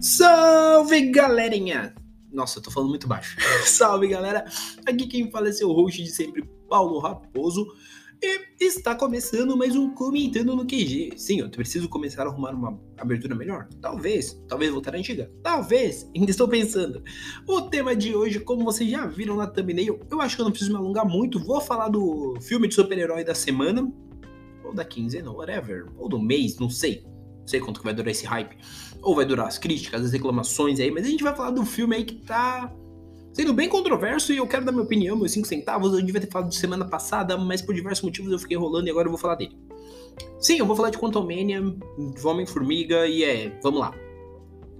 Salve, galerinha! Nossa, eu tô falando muito baixo. Salve, galera! Aqui quem fala é seu host de sempre, Paulo Raposo. E está começando mais um Comentando no QG. Sim, eu preciso começar a arrumar uma abertura melhor. Talvez voltar à antiga. Talvez, ainda estou pensando. O tema de hoje, como vocês já viram na thumbnail, eu acho que eu não preciso me alongar muito. Vou falar do filme de super-herói da semana. Ou da quinzena, whatever. Ou do mês, não sei. Não sei quanto que vai durar esse hype, ou vai durar as críticas, as reclamações aí, mas a gente vai falar do filme aí que tá sendo bem controverso e eu quero dar minha opinião, meus 5 centavos, eu devia ter falado de semana passada, mas por diversos motivos eu fiquei rolando e agora eu vou falar dele. Sim, eu vou falar de Quantum Mania, de Homem-Formiga e vamos lá.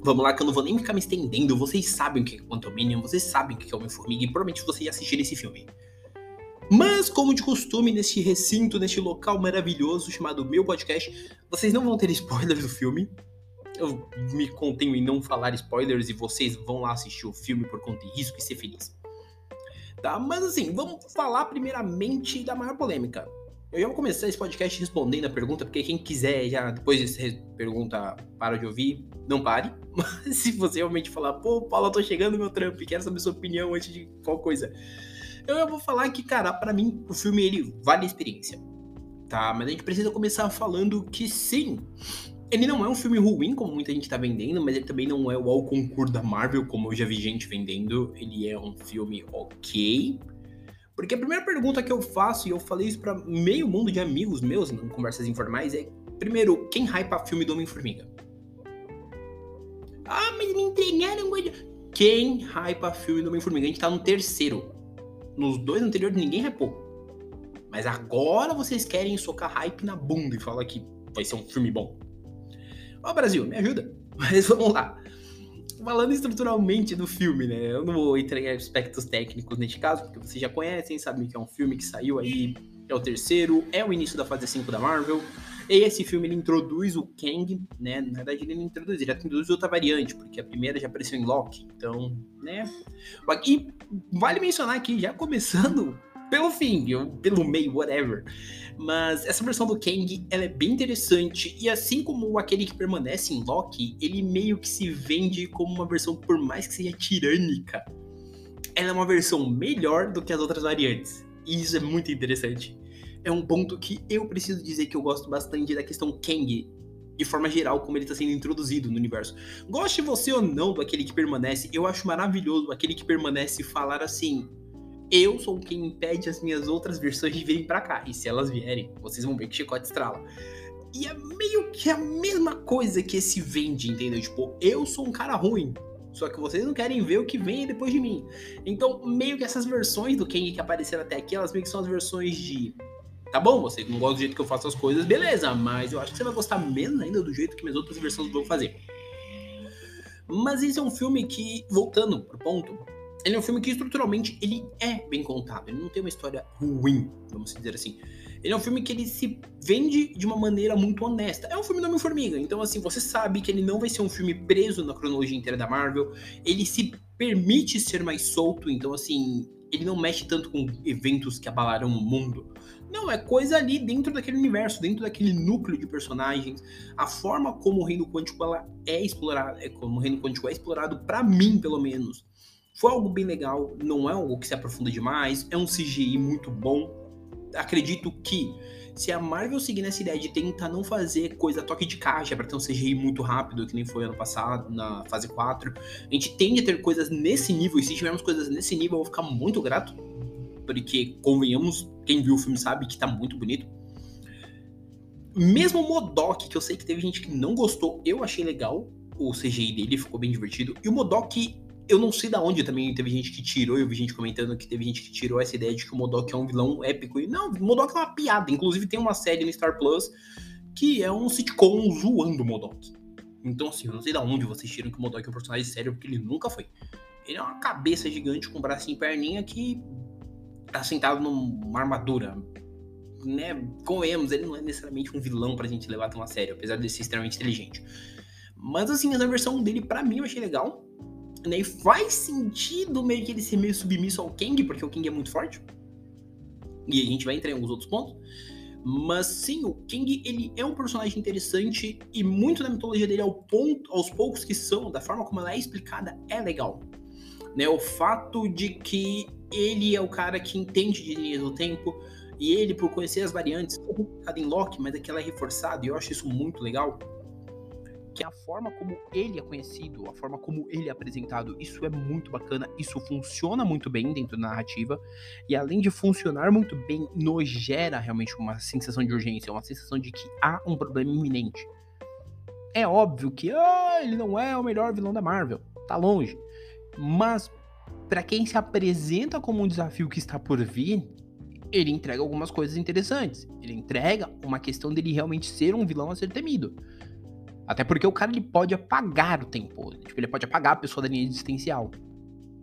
Vamos lá que eu não vou nem ficar me estendendo, vocês sabem o que é Quantum Mania, vocês sabem o que é Homem-Formiga e provavelmente vocês já assistiram esse filme. Mas, como de costume, neste recinto, neste local maravilhoso chamado Meu Podcast, vocês não vão ter spoilers do filme. Eu me contenho em não falar spoilers e vocês vão lá assistir o filme por conta e risco e ser feliz. Tá? Mas assim, vamos falar primeiramente da maior polêmica. Eu já vou começar esse podcast respondendo a pergunta, porque quem quiser já depois dessa pergunta para de ouvir, não pare. Mas se você realmente falar, pô, Paulo, eu tô chegando no meu trampo e quero saber sua opinião antes de qualquer coisa... Eu vou falar que, cara, pra mim, o filme, ele vale a experiência, tá? Mas a gente precisa começar falando que, sim, ele não é um filme ruim, como muita gente tá vendendo, mas ele também não é o Alconcur da Marvel, como eu já vi gente vendendo. Ele é um filme ok. Porque a primeira pergunta que eu faço, e eu falei isso pra meio mundo de amigos meus, em conversas informais, é, primeiro, quem hypa filme do Homem-Formiga? Ah, mas me entregaram... Quem hypa filme do Homem-Formiga? A gente tá no terceiro. Nos dois anteriores ninguém hypou. Mas agora vocês querem socar hype na bunda e falar que vai ser um filme bom. Ó, Brasil, me ajuda. Mas vamos lá. Falando estruturalmente do filme, né? Eu não vou entrar em aspectos técnicos neste caso, porque vocês já conhecem, sabem que é um filme que saiu aí, é o terceiro, é o início da fase 5 da Marvel. E esse filme, ele introduz o Kang, né? Na verdade, ele não introduz, ele introduz outra variante, porque a primeira já apareceu em Loki, então, né? E vale mencionar aqui, já começando pelo fim, ou pelo meio, whatever. Mas essa versão do Kang, ela é bem interessante, e assim como aquele que permanece em Loki, ele meio que se vende como uma versão, por mais que seja tirânica, ela é uma versão melhor do que as outras variantes. E isso é muito interessante. É um ponto que eu preciso dizer que eu gosto bastante da questão Kang, de forma geral, como ele está sendo introduzido no universo. Goste você ou não do Aquele que Permanece, eu acho maravilhoso Aquele que Permanece falar assim, eu sou quem impede as minhas outras versões de virem pra cá, e se elas vierem, vocês vão ver que chicote estrala. E é meio que a mesma coisa que esse vende, entendeu? Tipo, eu sou um cara ruim, só que vocês não querem ver o que vem depois de mim. Então, meio que essas versões do Kang que apareceram até aqui, elas meio que são as versões de... Tá bom, você não gosta do jeito que eu faço as coisas, beleza, mas eu acho que você vai gostar menos ainda do jeito que minhas outras versões vão fazer. Mas esse é um filme que, voltando pro ponto, ele é um filme que estruturalmente ele é bem contado, ele não tem uma história ruim, vamos dizer assim. Ele é um filme que ele se vende de uma maneira muito honesta. É um filme do Homem-Formiga, então assim, você sabe que ele não vai ser um filme preso na cronologia inteira da Marvel, ele se permite ser mais solto, então assim... Ele não mexe tanto com eventos que abalaram o mundo. Não, é coisa ali dentro daquele universo, dentro daquele núcleo de personagens. A forma como o Reino Quântico é explorado, pra mim, pelo menos, foi algo bem legal, não é algo que se aprofunda demais, é um CGI muito bom. Acredito que, se a Marvel seguir nessa ideia de tentar não fazer coisa toque de caixa pra ter um CGI muito rápido, que nem foi ano passado, na fase 4, a gente tende a ter coisas nesse nível, e se tivermos coisas nesse nível, eu vou ficar muito grato, porque, convenhamos, quem viu o filme sabe que tá muito bonito. Mesmo o Modok, que eu sei que teve gente que não gostou, eu achei legal o CGI dele, ficou bem divertido, e o Modok... Eu não sei da onde também teve gente que tirou, eu vi gente comentando que teve gente que tirou essa ideia de que o Modok é um vilão épico. E não, o Modok é uma piada. Inclusive tem uma série no Star Plus que é um sitcom zoando o Modok. Então assim, eu não sei da onde vocês tiram que o Modok é um personagem sério, porque ele nunca foi. Ele é uma cabeça gigante com bracinho e perninha que tá sentado numa armadura. Né? Convenhamos, ele não é necessariamente um vilão pra gente levar tão a sério, apesar de ser extremamente inteligente. Mas assim, essa versão dele pra mim eu achei legal. E faz sentido meio que ele ser meio submisso ao Kang, porque o Kang é muito forte. E a gente vai entrar em alguns outros pontos. Mas sim, o Kang, ele é um personagem interessante e muito da mitologia dele, aos poucos que são, da forma como ela é explicada, é legal. Né? O fato de que ele é o cara que entende de linhas do tempo e ele, por conhecer as variantes, é complicado em Loki, mas é que ela é reforçada e eu acho isso muito legal. Que a forma como ele é conhecido, a forma como ele é apresentado, isso é muito bacana, isso funciona muito bem dentro da narrativa, e além de funcionar muito bem, nos gera realmente uma sensação de urgência, uma sensação de que há um problema iminente. É óbvio que ele não é o melhor vilão da Marvel, tá longe, mas pra quem se apresenta como um desafio que está por vir, ele entrega algumas coisas interessantes, ele entrega uma questão dele realmente ser um vilão a ser temido. Até porque o cara, ele pode apagar o tempo. Tipo, ele pode apagar a pessoa da linha existencial.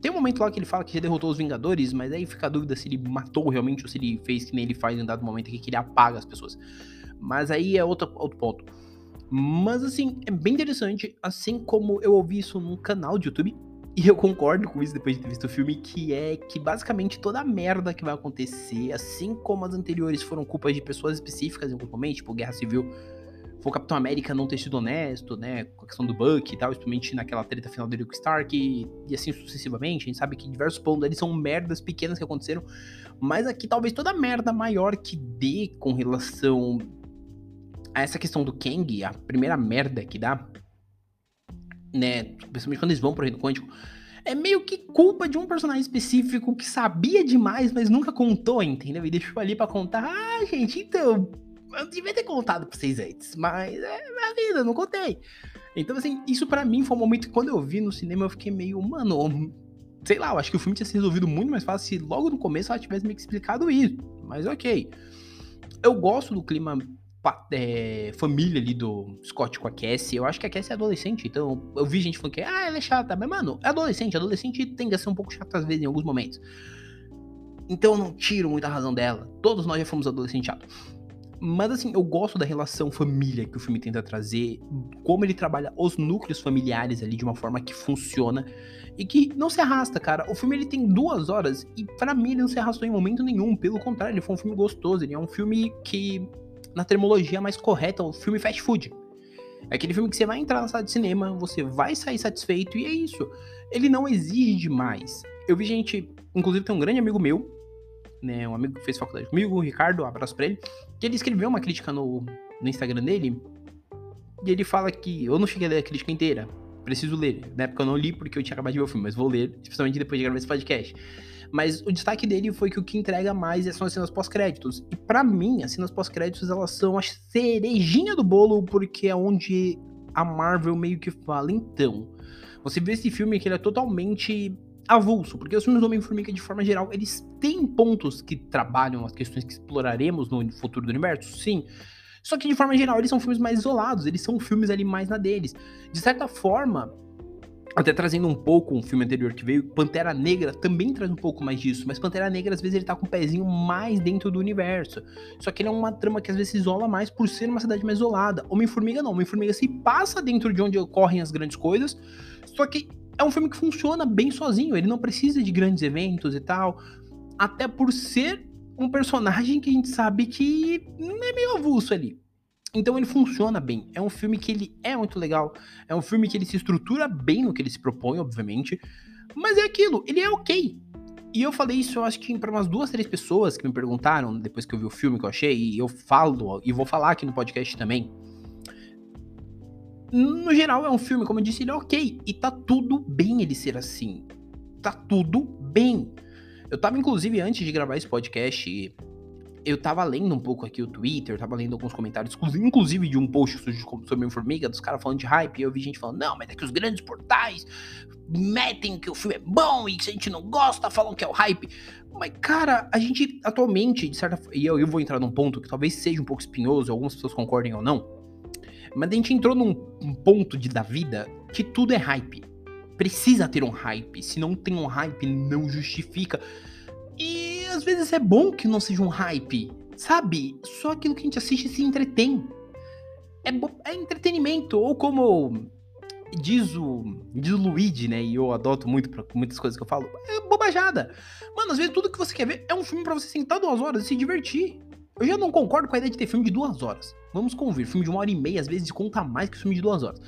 Tem um momento lá que ele fala que já derrotou os Vingadores, mas aí fica a dúvida se ele matou realmente ou se ele fez que nem ele faz em dado momento aqui, que ele apaga as pessoas. Mas aí é outro ponto. Mas assim, é bem interessante, assim como eu ouvi isso num canal de YouTube, e eu concordo com isso depois de ter visto o filme, que é que basicamente toda a merda que vai acontecer, assim como as anteriores foram culpas de pessoas específicas, inculpamente, tipo Guerra Civil, o Capitão América não ter sido honesto, né, com a questão do Bucky e tal, principalmente naquela treta final do Rick Stark e assim sucessivamente, a gente sabe que diversos pontos ali são merdas pequenas que aconteceram, mas aqui talvez toda a merda maior que dê com relação a essa questão do Kang, a primeira merda que dá, né, principalmente quando eles vão pro Reino Quântico, é meio que culpa de um personagem específico que sabia demais, mas nunca contou, entendeu? E deixou ali pra contar, gente, então... eu devia ter contado pra vocês antes, mas é minha vida, eu não contei. Então, assim, isso pra mim foi um momento que quando eu vi no cinema eu fiquei meio, mano, sei lá, eu acho que o filme tinha se resolvido muito mais fácil se logo no começo ela tivesse meio que explicado isso, mas ok. Eu gosto do clima família ali do Scott com a Cassie, eu acho que a Cassie é adolescente, então eu vi gente falando que, ela é chata, mas mano, é adolescente tem que ser um pouco chata às vezes em alguns momentos. Então eu não tiro muita razão dela, todos nós já fomos adolescentes chatos. Mas assim, eu gosto da relação família que o filme tenta trazer, como ele trabalha os núcleos familiares ali de uma forma que funciona e que não se arrasta, cara. O filme ele tem 2 horas e pra mim ele não se arrastou em momento nenhum, pelo contrário, ele foi um filme gostoso, ele é um filme que, na terminologia mais correta, é um filme fast food. É aquele filme que você vai entrar na sala de cinema, você vai sair satisfeito e é isso. Ele não exige demais. Eu vi gente, inclusive tem um grande amigo meu, né, um amigo que fez faculdade comigo, o Ricardo, um abraço pra ele, que ele escreveu uma crítica no Instagram dele, e ele fala que, eu não cheguei a ler a crítica inteira, preciso ler, na época eu não li porque eu tinha acabado de ver o filme, mas vou ler, especialmente depois de gravar esse podcast, mas o destaque dele foi que o que entrega mais são as cenas pós-créditos, e pra mim, as cenas pós-créditos, elas são a cerejinha do bolo, porque é onde a Marvel meio que fala, então, você vê esse filme que ele é totalmente... avulso, porque os filmes do Homem-Formiga, de forma geral, eles têm pontos que trabalham as questões que exploraremos no futuro do universo, sim. Só que, de forma geral, eles são filmes mais isolados, eles são filmes ali mais na deles. De certa forma, até trazendo um pouco um filme anterior que veio, Pantera Negra também traz um pouco mais disso, mas Pantera Negra, às vezes, ele tá com o pezinho mais dentro do universo. Só que ele é uma trama que, às vezes, se isola mais por ser uma cidade mais isolada. Homem-Formiga não, Homem-Formiga se passa dentro de onde ocorrem as grandes coisas, só que é um filme que funciona bem sozinho, ele não precisa de grandes eventos e tal, até por ser um personagem que a gente sabe que é meio avulso ali. Então ele funciona bem, é um filme que ele é muito legal, é um filme que ele se estrutura bem no que ele se propõe, obviamente, mas é aquilo, ele é ok. E eu falei isso, eu acho que pra umas 2, 3 pessoas que me perguntaram, depois que eu vi o filme que eu achei, e eu falo, e vou falar aqui no podcast também. No geral, é um filme, como eu disse, ele é ok. E tá tudo bem ele ser assim. Tá tudo bem. Eu tava, inclusive, antes de gravar esse podcast, eu tava lendo um pouco aqui o Twitter, tava lendo alguns comentários, inclusive de um post sobre Homem-Formiga, dos caras falando de hype, e eu vi gente falando, não, mas é que os grandes portais metem que o filme é bom e que se a gente não gosta, falam que é o hype. Mas, cara, a gente atualmente, de certa forma, e eu vou entrar num ponto que talvez seja um pouco espinhoso, algumas pessoas concordem ou não, mas a gente entrou num ponto da vida que tudo é hype. Precisa ter um hype. Se não tem um hype, não justifica. E às vezes é bom que não seja um hype, sabe? Só aquilo que a gente assiste se entretém. É entretenimento. Ou como diz o Luigi, né? E eu adoto muito pra muitas coisas que eu falo. É bobajada. Mano, às vezes tudo que você quer ver é um filme pra você sentar 2 horas e se divertir. Eu já não concordo com a ideia de ter filme de 2 horas. Vamos convir, filme de 1h30 às vezes conta mais que filme de 2 horas.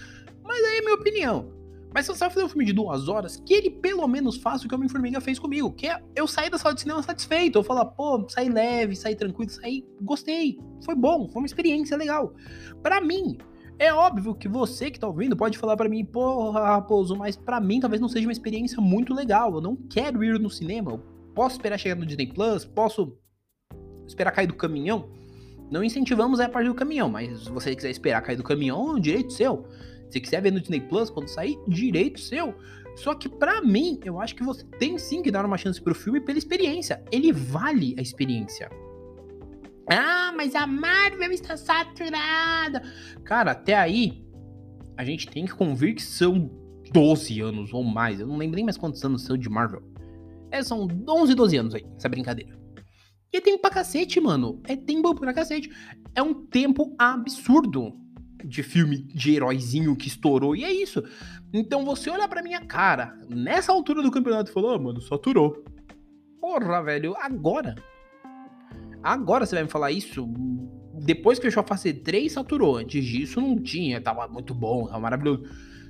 Mas aí é minha opinião. Mas se você vai fazer um filme de 2 horas, que ele pelo menos faça o que o Homem-Formiga fez comigo, que é eu sair da sala de cinema satisfeito, eu falar, pô, saí leve, saí tranquilo, saí, gostei, foi bom, foi uma experiência legal. Pra mim, é óbvio que você que tá ouvindo pode falar pra mim, porra, Raposo, mas pra mim talvez não seja uma experiência muito legal, eu não quero ir no cinema, eu posso esperar chegar no Disney Plus, posso esperar cair do caminhão. Não incentivamos a parte do caminhão, mas se você quiser esperar cair do caminhão, é um direito seu. Se quiser ver no Disney Plus, quando sair, direito seu. Só que pra mim, eu acho que você tem sim que dar uma chance pro filme pela experiência. Ele vale a experiência. Ah, mas a Marvel está saturada. Cara, até aí, a gente tem que convir que são 12 anos ou mais. Eu não lembro nem mais quantos anos são de Marvel. É, são 11, 12 anos aí, essa brincadeira. E é tempo pra cacete, mano. É tempo pra cacete. É um tempo absurdo de filme de heróizinho que estourou, e é isso. Então você olha pra minha cara, nessa altura do campeonato, e falou, oh, mano, saturou. Porra, velho, agora. Agora você vai me falar isso? Depois que fechou a fase 3, saturou. Antes disso não tinha, tava muito bom, tava maravilhoso.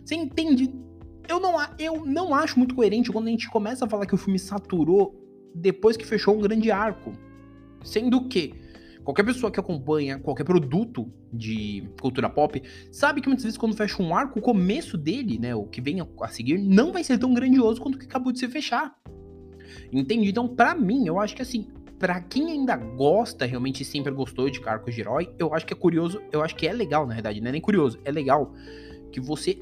Você entende? Eu não acho muito coerente quando a gente começa a falar que o filme saturou depois que fechou um grande arco. Sendo que qualquer pessoa que acompanha qualquer produto de cultura pop sabe que muitas vezes quando fecha um arco, o começo dele, né, o que vem a seguir, não vai ser tão grandioso quanto o que acabou de se fechar. Entende? Então, pra mim, eu acho que assim, pra quem ainda gosta, realmente sempre gostou de arcos de herói, eu acho que é curioso, eu acho que é legal, na verdade, não é nem curioso, é legal que você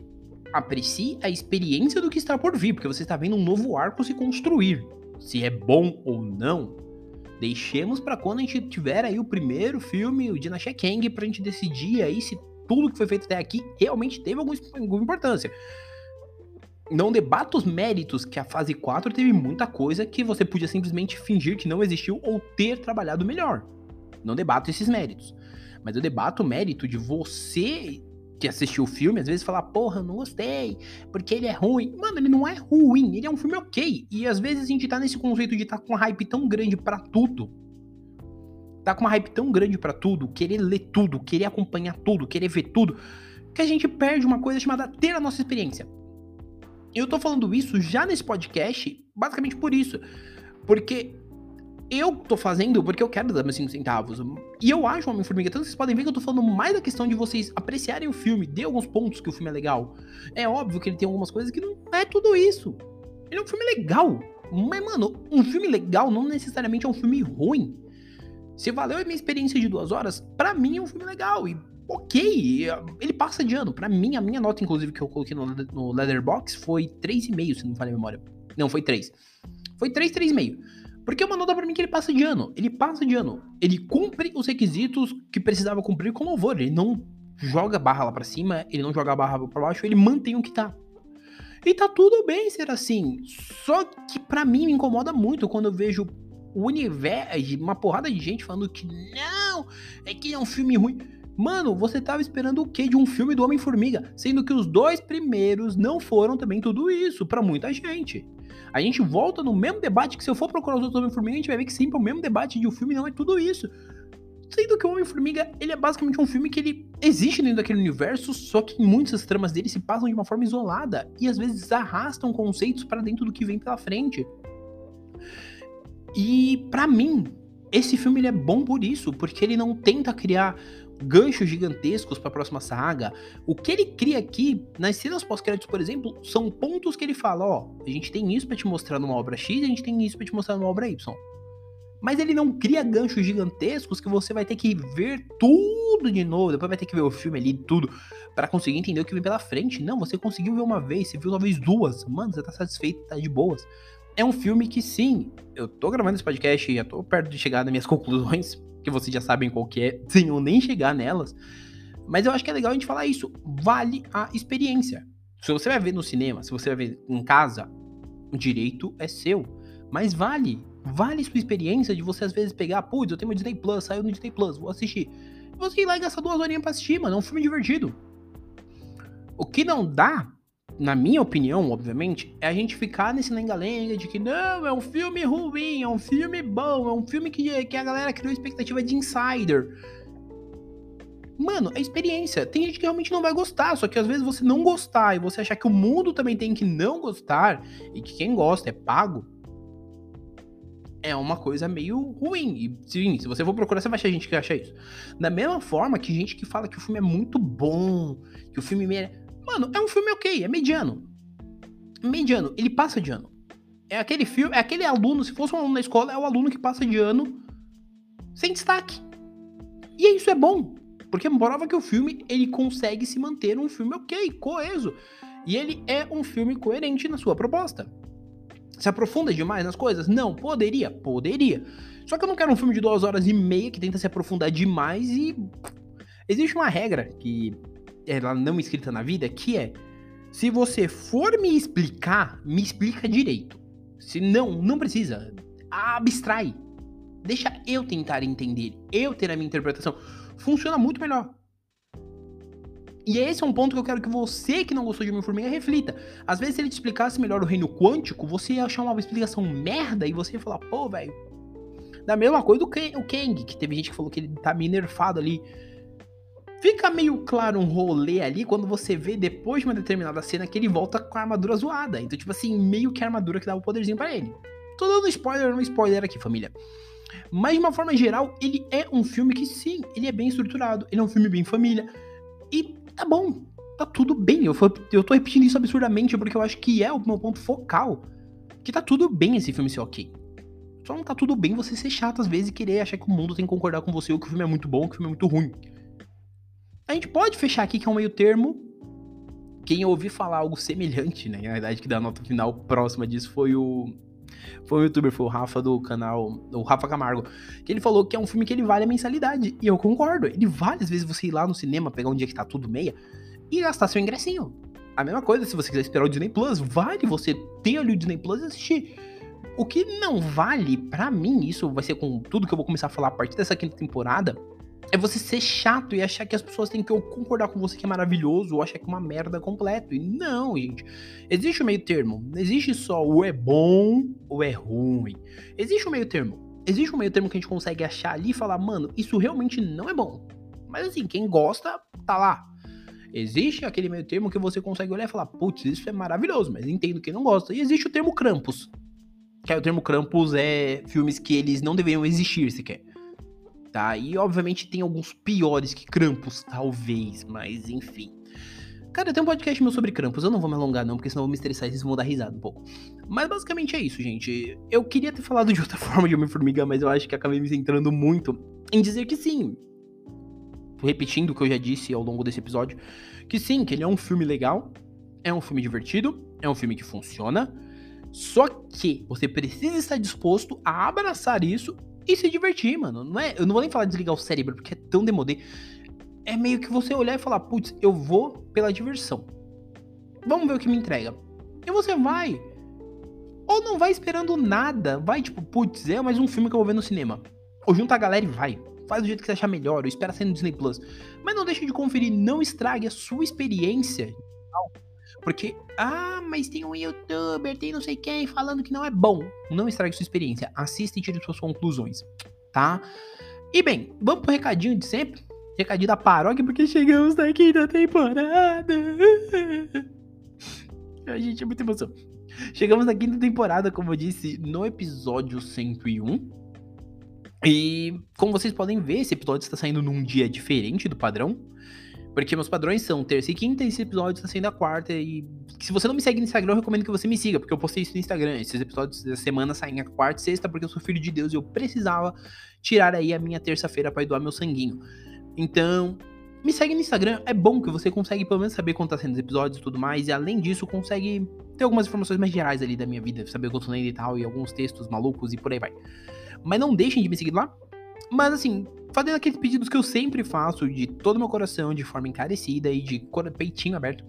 aprecie a experiência do que está por vir, porque você está vendo um novo arco se construir. Se é bom ou não, deixemos pra quando a gente tiver aí o primeiro filme, o Dina Shekeng, pra gente decidir aí se tudo que foi feito até aqui realmente teve alguma importância. Não debata os méritos, que a fase 4 teve muita coisa que você podia simplesmente fingir que não existiu ou ter trabalhado melhor. Não debato esses méritos. Mas eu debato o mérito de você que assistiu o filme, às vezes falar, porra, não gostei, porque ele é ruim. Mano, ele não é ruim, ele é um filme ok. E às vezes a gente tá nesse conceito de tá com uma hype tão grande pra tudo. Tá com uma hype tão grande pra tudo, querer ler tudo, querer acompanhar tudo, querer ver tudo, que a gente perde uma coisa chamada ter a nossa experiência. Eu tô falando isso já nesse podcast, basicamente por isso. Porque eu tô fazendo porque eu quero dar meus 5 centavos. E eu acho Homem-Formiga, tanto que vocês podem ver que eu tô falando mais da questão de vocês apreciarem o filme, de alguns pontos que o filme é legal. É óbvio que ele tem algumas coisas que não é tudo isso. Ele é um filme legal. Mas, mano, um filme legal não necessariamente é um filme ruim. Se valeu a minha experiência de 2 horas, pra mim é um filme legal. E, ok, ele passa de ano. Pra mim, a minha nota, inclusive, que eu coloquei no Letterboxd foi 3,5, se não falha a memória. Não, foi 3. Foi 3, 3,5. Porque é uma nota pra mim que ele passa de ano. Ele passa de ano. Ele cumpre os requisitos que precisava cumprir com louvor. Ele não joga barra lá pra cima, ele não joga barra pra baixo, ele mantém o que tá. E tá tudo bem ser assim. Só que pra mim me incomoda muito quando eu vejo o universo, uma porrada de gente falando que não, é que é um filme ruim. Mano, você tava esperando o quê de um filme do Homem-Formiga? Sendo que os 2 primeiros não foram também tudo isso pra muita gente. A gente volta no mesmo debate que se eu for procurar os outros Homem-Formiga, a gente vai ver que sempre é o mesmo debate de o filme não é tudo isso. Sendo que o Homem-Formiga, ele é basicamente um filme que ele existe dentro daquele universo, só que muitas tramas dele se passam de uma forma isolada e às vezes arrastam conceitos pra dentro do que vem pela frente. E pra mim, esse filme ele é bom por isso, porque ele não tenta criar ganchos gigantescos para a próxima saga. O que ele cria aqui nas cenas pós-créditos, por exemplo, são pontos que ele fala, ó, a gente tem isso para te mostrar numa obra X, a gente tem isso para te mostrar numa obra Y. Mas ele não cria ganchos gigantescos que você vai ter que ver tudo de novo, depois vai ter que ver o filme ali, tudo, para conseguir entender o que vem pela frente. Não, você conseguiu ver uma vez, você viu talvez 2, mano, você tá satisfeito, tá de boas. É um filme que sim, eu tô gravando esse podcast e já tô perto de chegar nas minhas conclusões, que vocês já sabem qual que é, sem eu nem chegar nelas, mas eu acho que é legal a gente falar isso, vale a experiência. Se você vai ver no cinema, se você vai ver em casa, o direito é seu, mas vale sua experiência de você às vezes pegar, putz, eu tenho meu Disney Plus, saiu no Disney Plus, vou assistir, você ir lá e gastar 2 horinhas pra assistir, mano, é um filme divertido. O que não dá na minha opinião, obviamente, é a gente ficar nesse lenga-lenga de que não, é um filme ruim, é um filme bom, é um filme que a galera criou expectativa de insider. Mano, é experiência. Tem gente que realmente não vai gostar, só que às vezes você não gostar e você achar que o mundo também tem que não gostar e que quem gosta é pago, é uma coisa meio ruim. E sim, se você for procurar, você vai achar gente que acha isso. Da mesma forma que gente que fala que o filme é muito bom, que o filme... Mano, é um filme ok, é mediano. Mediano, ele passa de ano. É aquele filme, é aquele aluno, se fosse um aluno na escola, é o aluno que passa de ano sem destaque. E isso é bom, porque prova que o filme, ele consegue se manter um filme ok, coeso. E ele é um filme coerente na sua proposta. Se aprofunda demais nas coisas? Não, poderia, poderia. Só que eu não quero um filme de 2 horas e meia que tenta se aprofundar demais e... Existe uma regra que... ela não escrita na vida, que é: se você for me explicar, me explica direito. Se não, não precisa. Abstrai. Deixa eu tentar entender, eu ter a minha interpretação. Funciona muito melhor. E esse é um ponto que eu quero que você que não gostou de Homem-Formiga reflita. Às vezes, se ele te explicasse melhor o Reino Quântico, você ia achar uma explicação merda e você ia falar, pô, velho. Da mesma coisa do Kang, que teve gente que falou que ele tá meio nerfado ali. Fica meio claro um rolê ali quando você vê depois de uma determinada cena que ele volta com a armadura zoada. Então, tipo assim, meio que a armadura que dava o poderzinho pra ele. Tô dando spoiler, um spoiler aqui, família. Mas de uma forma geral, ele é um filme que sim, ele é bem estruturado, ele é um filme bem família. E tá bom, tá tudo bem. Eu tô repetindo isso absurdamente porque eu acho que é o meu ponto focal. Que tá tudo bem esse filme ser ok. Só não tá tudo bem você ser chato às vezes e querer achar que o mundo tem que concordar com você ou que o filme é muito bom ou que o filme é muito ruim. A gente pode fechar aqui que é um meio termo. Quem ouvir falar algo semelhante, né? Na verdade, que da nota final próxima disso foi o youtuber, foi o Rafa do canal, o Rafa Camargo, que ele falou que é um filme que ele vale a mensalidade. E eu concordo, ele vale às vezes você ir lá no cinema, pegar um dia que tá tudo meia e gastar seu ingressinho. A mesma coisa, se você quiser esperar o Disney Plus, vale você ter ali o Disney Plus e assistir. O que não vale, pra mim, isso vai ser com tudo que eu vou começar a falar a partir dessa 5ª temporada, é você ser chato e achar que as pessoas têm que concordar com você que é maravilhoso ou achar que é uma merda completa. E não, gente. Existe o meio termo. Não existe só o é bom ou é ruim. Existe o meio termo. Existe um meio termo que a gente consegue achar ali e falar, mano, isso realmente não é bom. Mas assim, quem gosta, tá lá. Existe aquele meio termo que você consegue olhar e falar, putz, isso é maravilhoso, mas entendo quem não gosta. E existe o termo Krampus. Que é o termo Krampus é filmes que eles não deveriam existir sequer. Tá? E obviamente tem alguns piores que Krampus, talvez, mas enfim. Cara, tem um podcast meu sobre Krampus, eu não vou me alongar não, porque senão eu vou me estressar e vocês vão dar risada um pouco. Mas basicamente é isso, gente. Eu queria ter falado de outra forma de Homem-Formiga, mas eu acho que acabei me centrando muito em dizer que sim. Repetindo o que eu já disse ao longo desse episódio, que sim, que ele é um filme legal, é um filme divertido, é um filme que funciona, só que você precisa estar disposto a abraçar isso e se divertir, mano. Não é, eu não vou nem falar desligar o cérebro, porque é tão demodê. É meio que você olhar e falar, putz, eu vou pela diversão. Vamos ver o que me entrega. E você vai. Ou não vai esperando nada. Vai tipo, putz, é mais um filme que eu vou ver no cinema. Ou junta a galera e vai. Faz do jeito que você achar melhor, ou espera sair no Disney Plus. Mas não deixa de conferir, não estrague a sua experiência. Porque, mas tem um youtuber, tem não sei quem falando que não é bom. Não estrague sua experiência. Assista e tire suas conclusões, tá? E bem, vamos pro recadinho de sempre. Recadinho da paróquia, porque chegamos na 5ª temporada. A gente é muita emoção. Chegamos na 5ª temporada, como eu disse, no episódio 101. E, como vocês podem ver, esse episódio está saindo num dia diferente do padrão. Porque meus padrões são terça e quinta, e esse episódio está saindo a quarta, e se você não me segue no Instagram, eu recomendo que você me siga, porque eu postei isso no Instagram, esses episódios da semana saem a quarta e sexta, porque eu sou filho de Deus e eu precisava tirar aí a minha terça-feira para doar meu sanguinho. Então, me segue no Instagram, é bom que você consegue pelo menos saber quando tá sendo os episódios e tudo mais, e além disso, consegue ter algumas informações mais gerais ali da minha vida, saber o que eu tô lendo e tal, e alguns textos malucos e por aí vai. Mas não deixem de me seguir lá, mas assim... fazendo aqueles pedidos que eu sempre faço de todo meu coração, de forma encarecida e de peitinho aberto,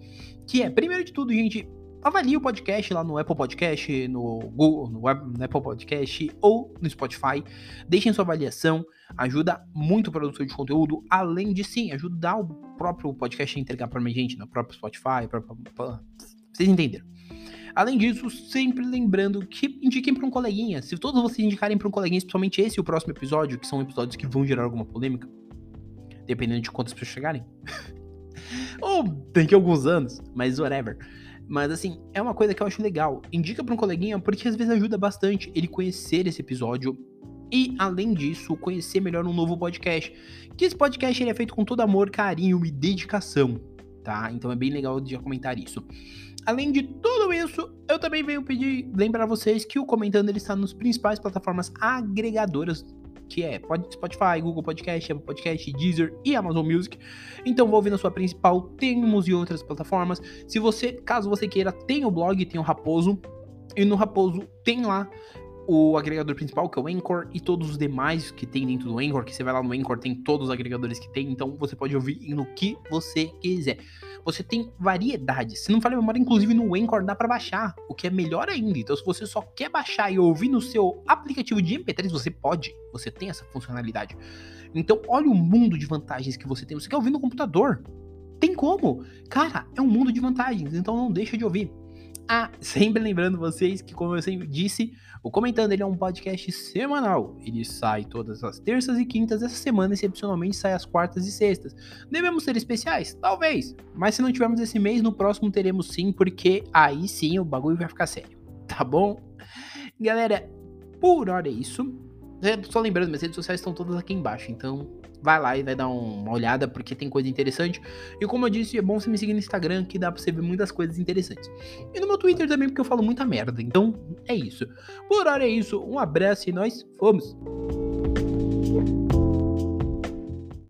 que é, primeiro de tudo, gente, avalie o podcast lá no Apple Podcast, no Google, no Apple Podcast ou no Spotify, deixem sua avaliação, ajuda muito o produtor de conteúdo, além de, sim, ajudar o próprio podcast a entregar pra minha gente, no próprio Spotify, Vocês entenderam. Além disso, sempre lembrando que indiquem para um coleguinha. Se todos vocês indicarem para um coleguinha, especialmente esse e o próximo episódio, que são episódios que vão gerar alguma polêmica, dependendo de quantas pessoas chegarem. Ou daqui a alguns anos, mas whatever. Mas assim, é uma coisa que eu acho legal. Indica para um coleguinha, porque às vezes ajuda bastante ele conhecer esse episódio. E, além disso, conhecer melhor um novo podcast. Que esse podcast ele é feito com todo amor, carinho e dedicação, tá? Então é bem legal de comentar isso. Além de tudo isso, eu também venho pedir, lembrar vocês que o Comentando ele está nas principais plataformas agregadoras, que é Spotify, Google Podcast, Apple Podcast, Deezer e Amazon Music. Então vou ouvir na sua principal, temos e outras plataformas. Se você, caso você queira, tem o blog, tem o Raposo. E no Raposo tem lá o agregador principal, que é o Anchor, e todos os demais que tem dentro do Anchor, que você vai lá no Anchor, tem todos os agregadores que tem, então você pode ouvir no que você quiser. Você tem variedade, se não falha a memória, inclusive no Anchor dá pra baixar, o que é melhor ainda. Então se você só quer baixar e ouvir no seu aplicativo de MP3, você pode, você tem essa funcionalidade. Então olha o mundo de vantagens que você tem, você quer ouvir no computador? Tem como? Cara, é um mundo de vantagens, então não deixa de ouvir. Ah, sempre lembrando vocês que, como eu sempre disse, o Comentando ele é um podcast semanal. Ele sai todas as terças e quintas dessa semana, excepcionalmente sai às quartas e sextas. Devemos ter especiais? Talvez. Mas se não tivermos esse mês, no próximo teremos sim, porque aí sim o bagulho vai ficar sério. Tá bom? Galera, por hora é isso. Só lembrando, minhas redes sociais estão todas aqui embaixo, então vai lá e vai dar uma olhada, porque tem coisa interessante. E como eu disse, é bom você me seguir no Instagram, que dá pra você ver muitas coisas interessantes. E no meu Twitter também, porque eu falo muita merda. Então, é isso. Por hora é isso. Um abraço e nós fomos!